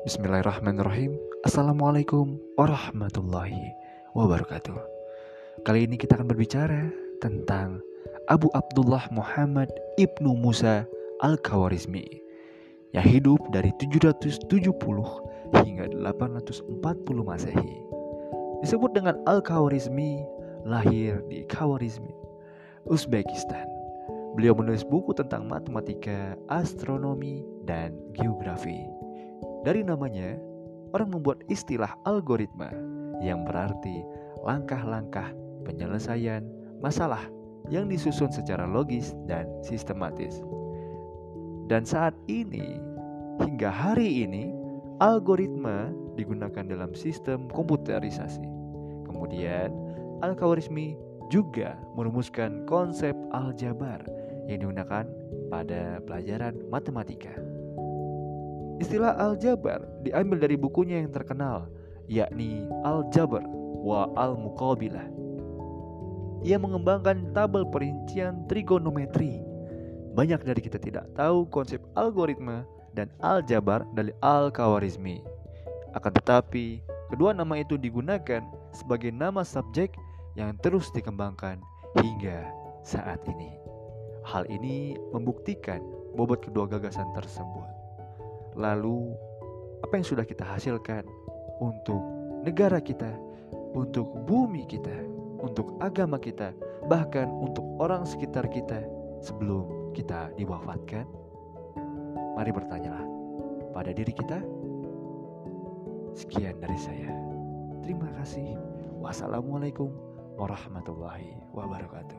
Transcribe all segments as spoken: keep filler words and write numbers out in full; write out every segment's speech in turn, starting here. Bismillahirrahmanirrahim. Assalamualaikum warahmatullahi wabarakatuh. Kali ini kita akan berbicara tentang Abu Abdullah Muhammad ibnu Musa al-Khwarizmi yang hidup dari tujuh ratus tujuh puluh hingga delapan ratus empat puluh Masehi. Disebut dengan al-Khwarizmi, lahir di Khwarizmi, Uzbekistan. Beliau menulis buku tentang matematika, astronomi, dan geografi. Dari namanya, orang membuat istilah algoritma yang berarti langkah-langkah penyelesaian masalah yang disusun secara logis dan sistematis. Dan saat ini, hingga hari ini, algoritma digunakan dalam sistem komputerisasi. Kemudian, Al-Khwarizmi juga merumuskan konsep aljabar yang digunakan pada pelajaran matematika. Istilah aljabar diambil dari bukunya yang terkenal, yakni Al-Jabr wa Al-Muqabalah. Ia mengembangkan tabel perincian trigonometri. Banyak dari kita tidak tahu konsep algoritma dan aljabar dari Al-Khwarizmi. Akan tetapi, kedua nama itu digunakan sebagai nama subjek yang terus dikembangkan hingga saat ini. Hal ini membuktikan bobot kedua gagasan tersebut. Lalu, apa yang sudah kita hasilkan untuk negara kita, untuk bumi kita, untuk agama kita, bahkan untuk orang sekitar kita sebelum kita diwafatkan? Mari bertanyalah pada diri kita. Sekian dari saya. Terima kasih. Wassalamualaikum warahmatullahi wabarakatuh.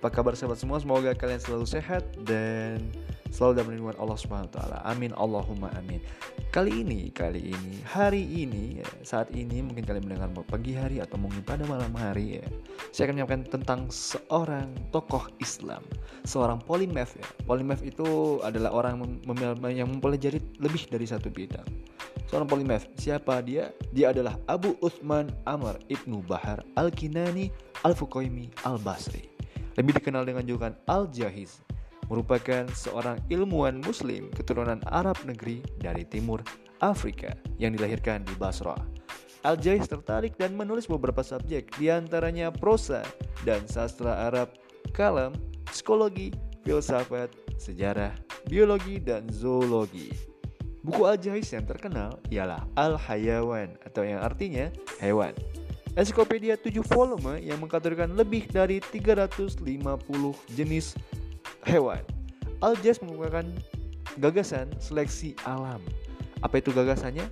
Apa kabar sahabat semua? Semoga kalian selalu sehat dan selalu dalam lindungan Allah Subhanahu wa taala. Amin Allahumma amin. Kali ini, kali ini, hari ini, ya, saat ini mungkin kalian mendengar pagi hari atau mungkin pada malam hari, ya, saya akan menyampaikan tentang seorang tokoh Islam, seorang polimef. Ya. Polimef itu adalah orang yang mempelajari lebih dari satu bidang. Seorang polimef, siapa dia? Dia adalah Abu Utsman Amr Ibnu Bahar Al-Kinani Al-Fukaymi Al-Basri. Lebih dikenal dengan julukan Al-Jahiz. Merupakan seorang ilmuwan muslim keturunan Arab negeri dari timur Afrika yang dilahirkan di Basrah. Al-Jahiz tertarik dan menulis beberapa subjek, diantaranya prosa dan sastra Arab, kalam, psikologi, filsafat, sejarah, biologi, dan zoologi. Buku Al-Jahiz yang terkenal ialah Al-Hayawan atau yang artinya hewan. Ensiklopedia tujuh volume yang mengkategorikan lebih dari tiga ratus lima puluh jenis hewan. Al-Jahiz menggunakan gagasan seleksi alam. Apa itu gagasannya?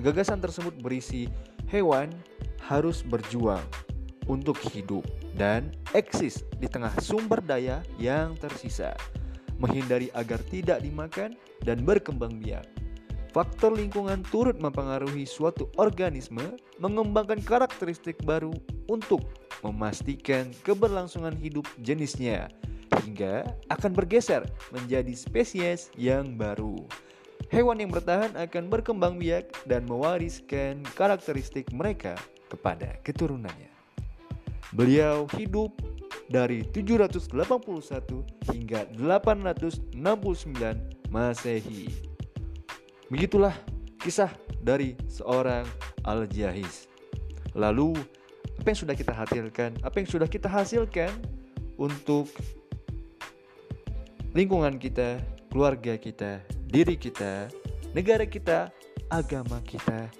Gagasan tersebut berisi hewan harus berjuang untuk hidup dan eksis di tengah sumber daya yang tersisa, menghindari agar tidak dimakan dan berkembang biak. Faktor lingkungan turut mempengaruhi suatu organisme mengembangkan karakteristik baru untuk memastikan keberlangsungan hidup jenisnya hingga akan bergeser menjadi spesies yang baru. Hewan yang bertahan akan berkembang biak dan mewariskan karakteristik mereka kepada keturunannya. Beliau hidup dari tujuh ratus delapan puluh satu hingga delapan ratus enam puluh sembilan Masehi. Begitulah kisah dari seorang Al-Jahiz. Lalu, apa yang sudah kita hasilkan? Apa yang sudah kita hasilkan untuk lingkungan kita, keluarga kita, diri kita, negara kita, agama kita,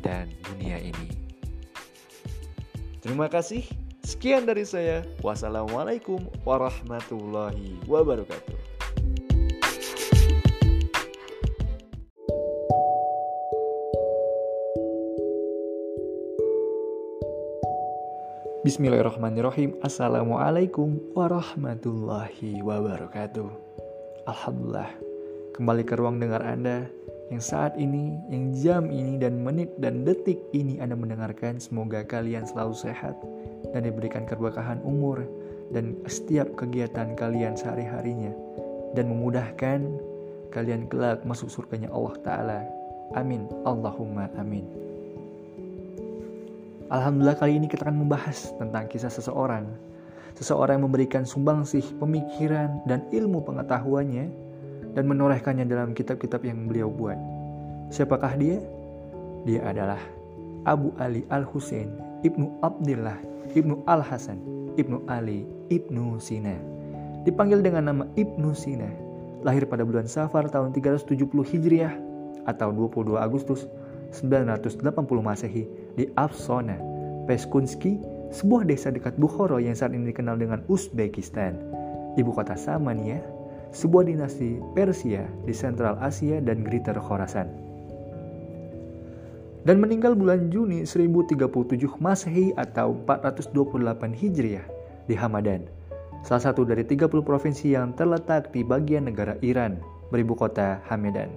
dan dunia ini. Terima kasih. Sekian dari saya. Wassalamualaikum warahmatullahi wabarakatuh. Bismillahirrahmanirrahim. Assalamualaikum warahmatullahi wabarakatuh. Alhamdulillah, kembali ke ruang dengar Anda yang saat ini, yang jam ini, dan menit dan detik ini Anda mendengarkan. Semoga kalian selalu sehat dan diberikan keberkahan umur dan setiap kegiatan kalian sehari-harinya, dan memudahkan kalian kelak masuk surganya Allah Ta'ala. Amin Allahumma amin. Alhamdulillah, kali ini kita akan membahas tentang kisah seseorang. Seseorang yang memberikan sumbangsih pemikiran dan ilmu pengetahuannya dan menorehkannya dalam kitab-kitab yang beliau buat. Siapakah dia? Dia adalah Abu Ali Al-Husain Ibnu Abdillah Ibnu Al-Hasan Ibnu Ali Ibnu Sina. Dipanggil dengan nama Ibnu Sina. Lahir pada bulan Safar tahun tiga ratus tujuh puluh Hijriah atau dua puluh dua Agustus sembilan ratus delapan puluh Masehi di Afsona, Peskunski, sebuah desa dekat Bukhoro yang saat ini dikenal dengan Uzbekistan. Ibu kota Samania, sebuah dinasti Persia di Sentral Asia dan Greater Khorasan. Dan meninggal bulan Juni seribu tiga puluh tujuh Masehi atau empat ratus dua puluh delapan Hijriah di Hamadan, salah satu dari tiga puluh provinsi yang terletak di bagian negara Iran, beribu kota Hamadan.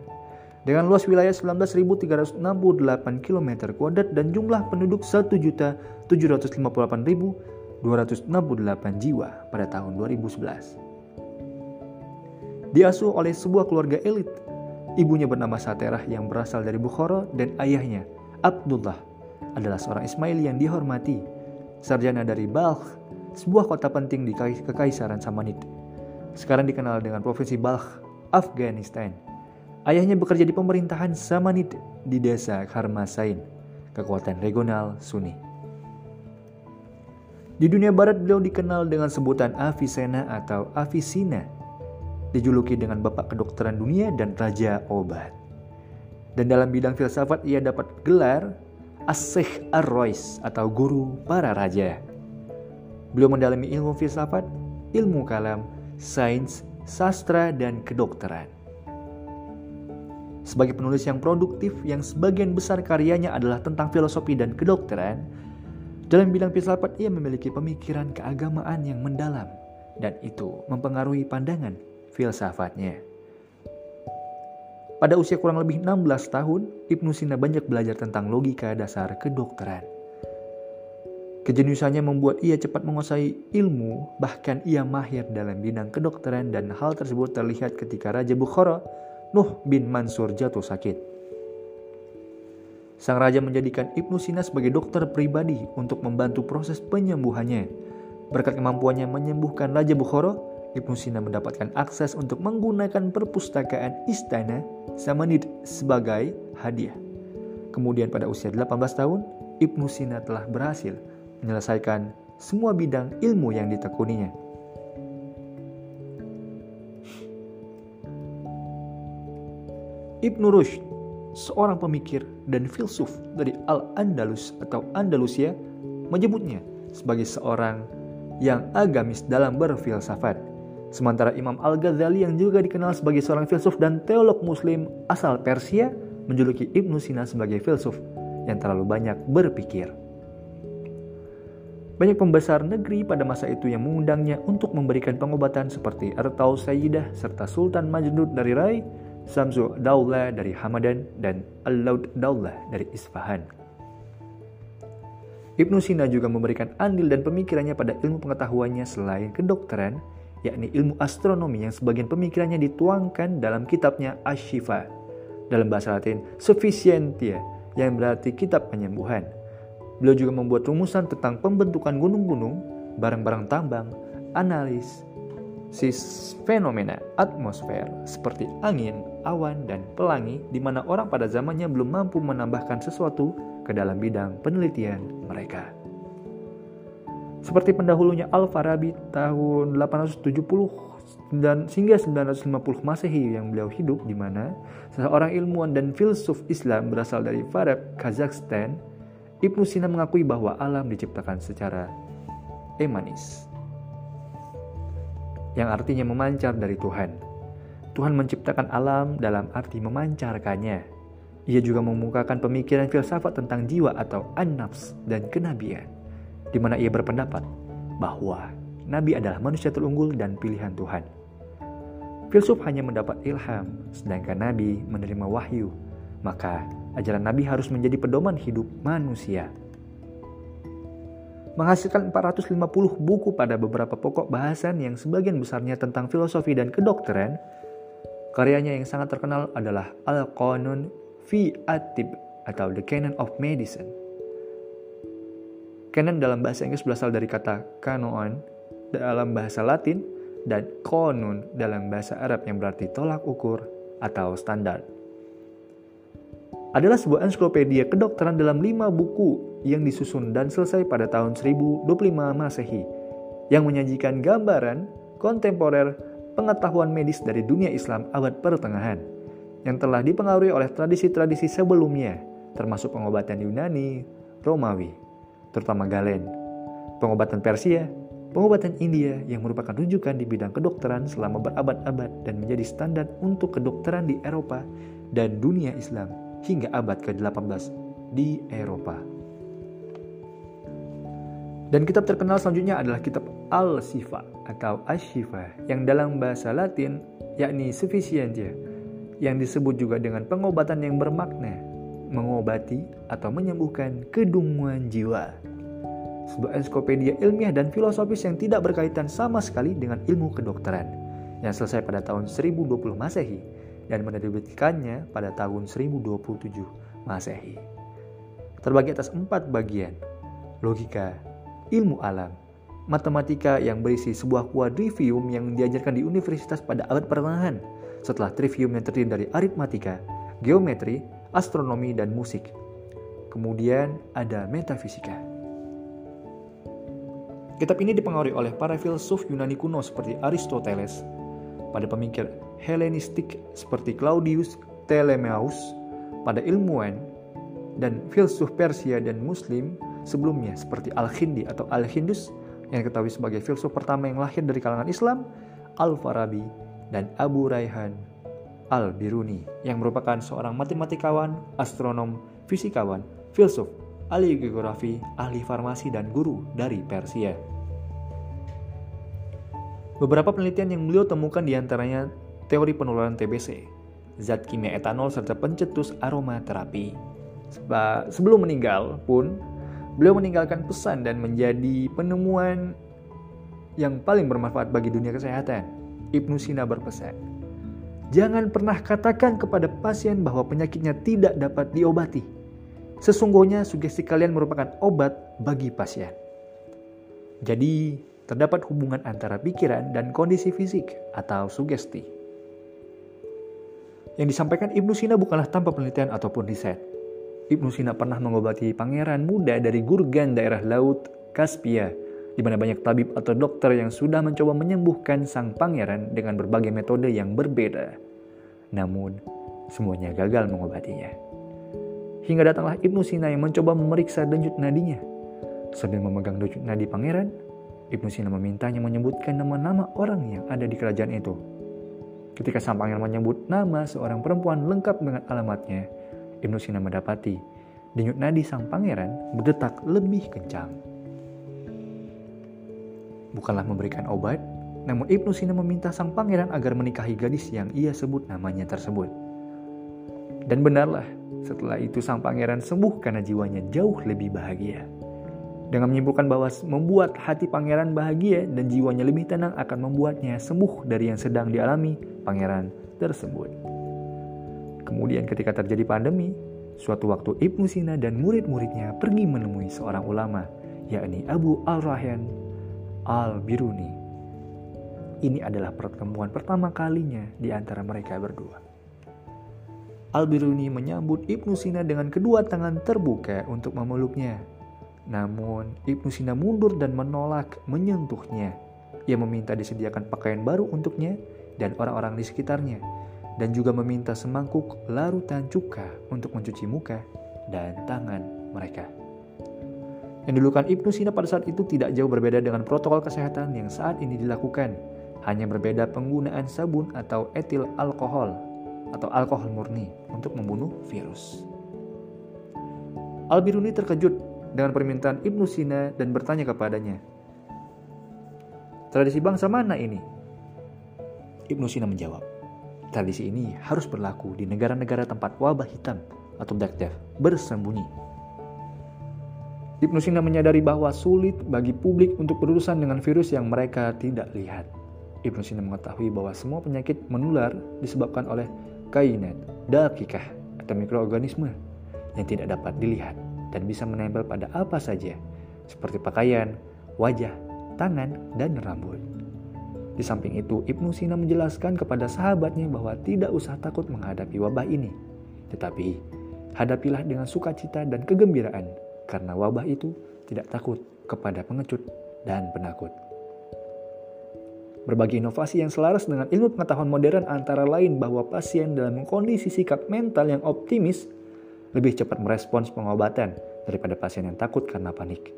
Dengan luas wilayah sembilan belas ribu tiga ratus enam puluh delapan kilometer kuadrat dan jumlah penduduk satu juta tujuh ratus lima puluh delapan ribu dua ratus enam puluh delapan jiwa pada tahun dua ribu sebelas. Diasuh oleh sebuah keluarga elit. Ibunya bernama Saterah yang berasal dari Bukhoro dan ayahnya, Abdullah, adalah seorang Ismaili yang dihormati, sarjana dari Balkh, sebuah kota penting di Kekaisaran Samanid. Sekarang dikenal dengan Provinsi Balkh, Afghanistan. Ayahnya bekerja di pemerintahan Samanid di desa Kharmasain, kekuatan regional Sunni. Di dunia barat beliau dikenal dengan sebutan Avicenna atau Avicenna, dijuluki dengan bapak kedokteran dunia dan raja obat. Dan dalam bidang filsafat ia dapat gelar Asikh Ar-Rois atau guru para raja. Beliau mendalami ilmu filsafat, ilmu kalam, sains, sastra, dan kedokteran. Sebagai penulis yang produktif yang sebagian besar karyanya adalah tentang filosofi dan kedokteran, dalam bidang filsafat ia memiliki pemikiran keagamaan yang mendalam dan itu mempengaruhi pandangan filsafatnya. Pada usia kurang lebih enam belas tahun, Ibnu Sina banyak belajar tentang logika dasar kedokteran. Kejeniusannya membuat ia cepat menguasai ilmu, bahkan ia mahir dalam bidang kedokteran dan hal tersebut terlihat ketika Raja Bukhara Nuh bin Mansur jatuh sakit. Sang raja menjadikan Ibnu Sina sebagai dokter pribadi untuk membantu proses penyembuhannya. Berkat kemampuannya menyembuhkan Raja Bukhara, Ibnu Sina mendapatkan akses untuk menggunakan perpustakaan istana Samanid sebagai hadiah. Kemudian pada usia delapan belas tahun, Ibnu Sina telah berhasil menyelesaikan semua bidang ilmu yang ditekuninya. Ibn Rushd, seorang pemikir dan filsuf dari Al-Andalus atau Andalusia, menyebutnya sebagai seorang yang agamis dalam berfilsafat. Sementara Imam Al-Ghazali yang juga dikenal sebagai seorang filsuf dan teolog muslim asal Persia menjuluki Ibnu Sina sebagai filsuf yang terlalu banyak berpikir. Banyak pembesar negeri pada masa itu yang mengundangnya untuk memberikan pengobatan seperti Ertau Sayyidah serta Sultan Majnud dari Rai, Samsu Daulah dari Hamadan, dan Alaud daulah dari Isfahan. Ibnu Sina juga memberikan andil dan pemikirannya pada ilmu pengetahuannya selain kedokteran, yakni ilmu astronomi yang sebagian pemikirannya dituangkan dalam kitabnya Al-Shifa, dalam bahasa Latin Sufficientia, yang berarti kitab penyembuhan. Beliau juga membuat rumusan tentang pembentukan gunung-gunung, barang-barang tambang, analis sis fenomena atmosfer seperti angin, awan, dan pelangi, di mana orang pada zamannya belum mampu menambahkan sesuatu ke dalam bidang penelitian mereka. Seperti pendahulunya Al-Farabi tahun delapan ratus tujuh puluh dan hingga sembilan ratus lima puluh Masehi yang beliau hidup, di mana seorang ilmuwan dan filsuf Islam berasal dari Farab, Kazakhstan, Ibnu Sina mengakui bahwa alam diciptakan secara emanis, yang artinya memancar dari Tuhan. Tuhan menciptakan alam dalam arti memancarkannya. Ia juga mengemukakan pemikiran filsafat tentang jiwa atau an-nafs dan kenabian, di mana ia berpendapat bahwa nabi adalah manusia terunggul dan pilihan Tuhan. Filsuf hanya mendapat ilham, sedangkan nabi menerima wahyu. Maka ajaran nabi harus menjadi pedoman hidup manusia. Menghasilkan empat ratus lima puluh buku pada beberapa pokok bahasan yang sebagian besarnya tentang filosofi dan kedokteran. Karyanya yang sangat terkenal adalah Al-Qanun Fi Atib atau The Canon of Medicine. Canon dalam bahasa Inggris berasal dari kata kanon dalam bahasa Latin dan konun dalam bahasa Arab yang berarti tolak ukur atau standar. Adalah sebuah ensiklopedia kedokteran dalam lima buku yang disusun dan selesai pada tahun seribu dua puluh lima Masehi yang menyajikan gambaran kontemporer pengetahuan medis dari dunia Islam abad pertengahan yang telah dipengaruhi oleh tradisi-tradisi sebelumnya termasuk pengobatan Yunani, Romawi, terutama Galen, pengobatan Persia, pengobatan India yang merupakan rujukan di bidang kedokteran selama berabad-abad dan menjadi standar untuk kedokteran di Eropa dan dunia Islam hingga abad kedelapan belas di Eropa. Dan kitab terkenal selanjutnya adalah kitab Al-Shifa atau Al-Shifa yang dalam bahasa Latin yakni sufficientia yang disebut juga dengan pengobatan yang bermakna mengobati atau menyembuhkan kedunguan jiwa. Sebuah ensiklopedia ilmiah dan filosofis yang tidak berkaitan sama sekali dengan ilmu kedokteran yang selesai pada tahun seribu dua puluh Masehi dan menerbitkannya pada tahun seribu dua puluh tujuh Masehi. Terbagi atas empat bagian, logika, ilmu alam, matematika yang berisi sebuah kuadrivium yang diajarkan di universitas pada abad pertengahan setelah trivium yang terdiri dari aritmatika, geometri, astronomi, dan musik. Kemudian ada metafisika. Kitab ini dipengaruhi oleh para filsuf Yunani kuno seperti Aristoteles, pada pemikir Helenistik seperti Claudius Ptolemaeus, pada ilmuwan dan filsuf Persia dan Muslim sebelumnya seperti Al-Kindi atau Al-Hindus yang diketahui sebagai filsuf pertama yang lahir dari kalangan Islam, Al-Farabi dan Abu Rayhan Al-Biruni yang merupakan seorang matematikawan, astronom, fisikawan, filsuf, ahli geografi, ahli farmasi dan guru dari Persia. Beberapa penelitian yang beliau temukan diantaranya teori penularan T B C, zat kimia etanol serta pencetus aromaterapi. Sebelum meninggal pun, beliau meninggalkan pesan dan menjadi penemuan yang paling bermanfaat bagi dunia kesehatan. Ibn Sina berpesan, "Jangan pernah katakan kepada pasien bahwa penyakitnya tidak dapat diobati. Sesungguhnya sugesti kalian merupakan obat bagi pasien." Jadi, terdapat hubungan antara pikiran dan kondisi fisik atau sugesti. Yang disampaikan Ibnu Sina bukanlah tanpa penelitian ataupun riset. Ibnu Sina pernah mengobati pangeran muda dari Gurgan daerah Laut Kaspia, di mana banyak tabib atau dokter yang sudah mencoba menyembuhkan sang pangeran dengan berbagai metode yang berbeda. Namun, semuanya gagal mengobatinya. Hingga datanglah Ibnu Sina yang mencoba memeriksa denyut nadinya. Sambil memegang denyut nadi pangeran, Ibnu Sina memintanya menyebutkan nama-nama orang yang ada di kerajaan itu. Ketika sang pangeran menyebut nama seorang perempuan lengkap dengan alamatnya, Ibnu Sina mendapati denyut nadi sang pangeran berdetak lebih kencang. Bukanlah memberikan obat, namun Ibnu Sina meminta sang pangeran agar menikahi gadis yang ia sebut namanya tersebut. Dan benarlah, setelah itu sang pangeran sembuh karena jiwanya jauh lebih bahagia. Dengan menyimpulkan bahwa membuat hati pangeran bahagia dan jiwanya lebih tenang akan membuatnya sembuh dari yang sedang dialami pangeran tersebut. Kemudian ketika terjadi pandemi, suatu waktu Ibnu Sina dan murid-muridnya pergi menemui seorang ulama, yakni Abu Rayhan Al-Biruni. Ini adalah pertemuan pertama kalinya di antara mereka berdua. Al-Biruni menyambut Ibnu Sina dengan kedua tangan terbuka untuk memeluknya. Namun, Ibnu Sina mundur dan menolak menyentuhnya. Ia meminta disediakan pakaian baru untuknya dan orang-orang di sekitarnya, dan juga meminta semangkuk larutan cuka untuk mencuci muka dan tangan mereka. Yang dilakukan Ibnu Sina pada saat itu tidak jauh berbeda dengan protokol kesehatan yang saat ini dilakukan, hanya berbeda penggunaan sabun atau etil alkohol atau alkohol murni untuk membunuh virus. Al-Biruni terkejut dengan permintaan Ibnu Sina dan bertanya kepadanya, "Tradisi bangsa mana ini?" Ibnu Sina menjawab, "Tradisi ini harus berlaku di negara-negara tempat wabah hitam atau black death bersembunyi." Ibnu Sina menyadari bahwa sulit bagi publik untuk berurusan dengan virus yang mereka tidak lihat. Ibnu Sina mengetahui bahwa semua penyakit menular disebabkan oleh kainat, dakikah, atau mikroorganisme yang tidak dapat dilihat dan bisa menempel pada apa saja, seperti pakaian, wajah, tangan, dan rambut. Di samping itu, Ibnu Sina menjelaskan kepada sahabatnya bahwa tidak usah takut menghadapi wabah ini. Tetapi, hadapilah dengan sukacita dan kegembiraan, karena wabah itu tidak takut kepada pengecut dan penakut. Berbagai inovasi yang selaras dengan ilmu pengetahuan modern antara lain bahwa pasien dalam kondisi sikap mental yang optimis lebih cepat merespons pengobatan daripada pasien yang takut karena panik.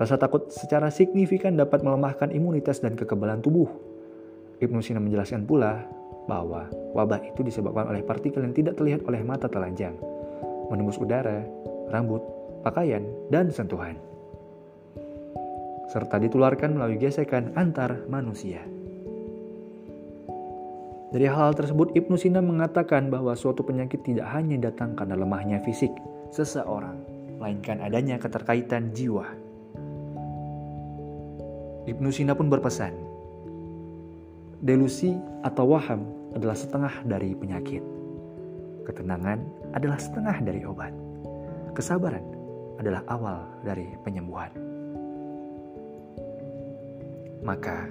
Rasa takut secara signifikan dapat melemahkan imunitas dan kekebalan tubuh. Ibnu Sina menjelaskan pula bahwa wabah itu disebabkan oleh partikel yang tidak terlihat oleh mata telanjang, menembus udara, rambut, pakaian, dan sentuhan, serta ditularkan melalui gesekan antar manusia. Dari hal-hal tersebut, Ibnu Sina mengatakan bahwa suatu penyakit tidak hanya datang karena lemahnya fisik seseorang, melainkan adanya keterkaitan jiwa. Ibnu Sina pun berpesan, delusi atau waham adalah setengah dari penyakit. Ketenangan adalah setengah dari obat. Kesabaran adalah awal dari penyembuhan. Maka,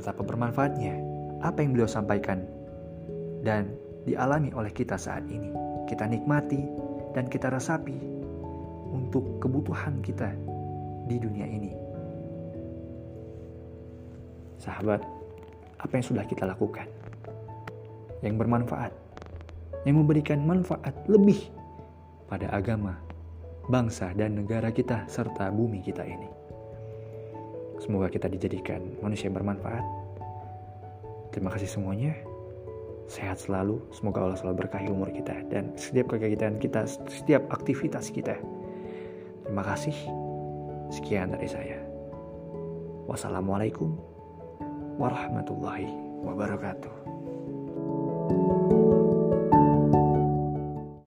betapa bermanfaatnya apa yang beliau sampaikan dan dialami oleh kita saat ini. Kita nikmati dan kita resapi untuk kebutuhan kita di dunia ini. Sahabat, apa yang sudah kita lakukan? Yang bermanfaat, yang memberikan manfaat lebih pada agama, bangsa, dan negara kita serta bumi kita ini. Semoga kita dijadikan manusia yang bermanfaat. Terima kasih semuanya. Sehat selalu. Semoga Allah selalu berkahi umur kita dan setiap kegiatan kita, setiap aktivitas kita. Terima kasih. Sekian dari saya. Wassalamualaikum warahmatullahi wabarakatuh.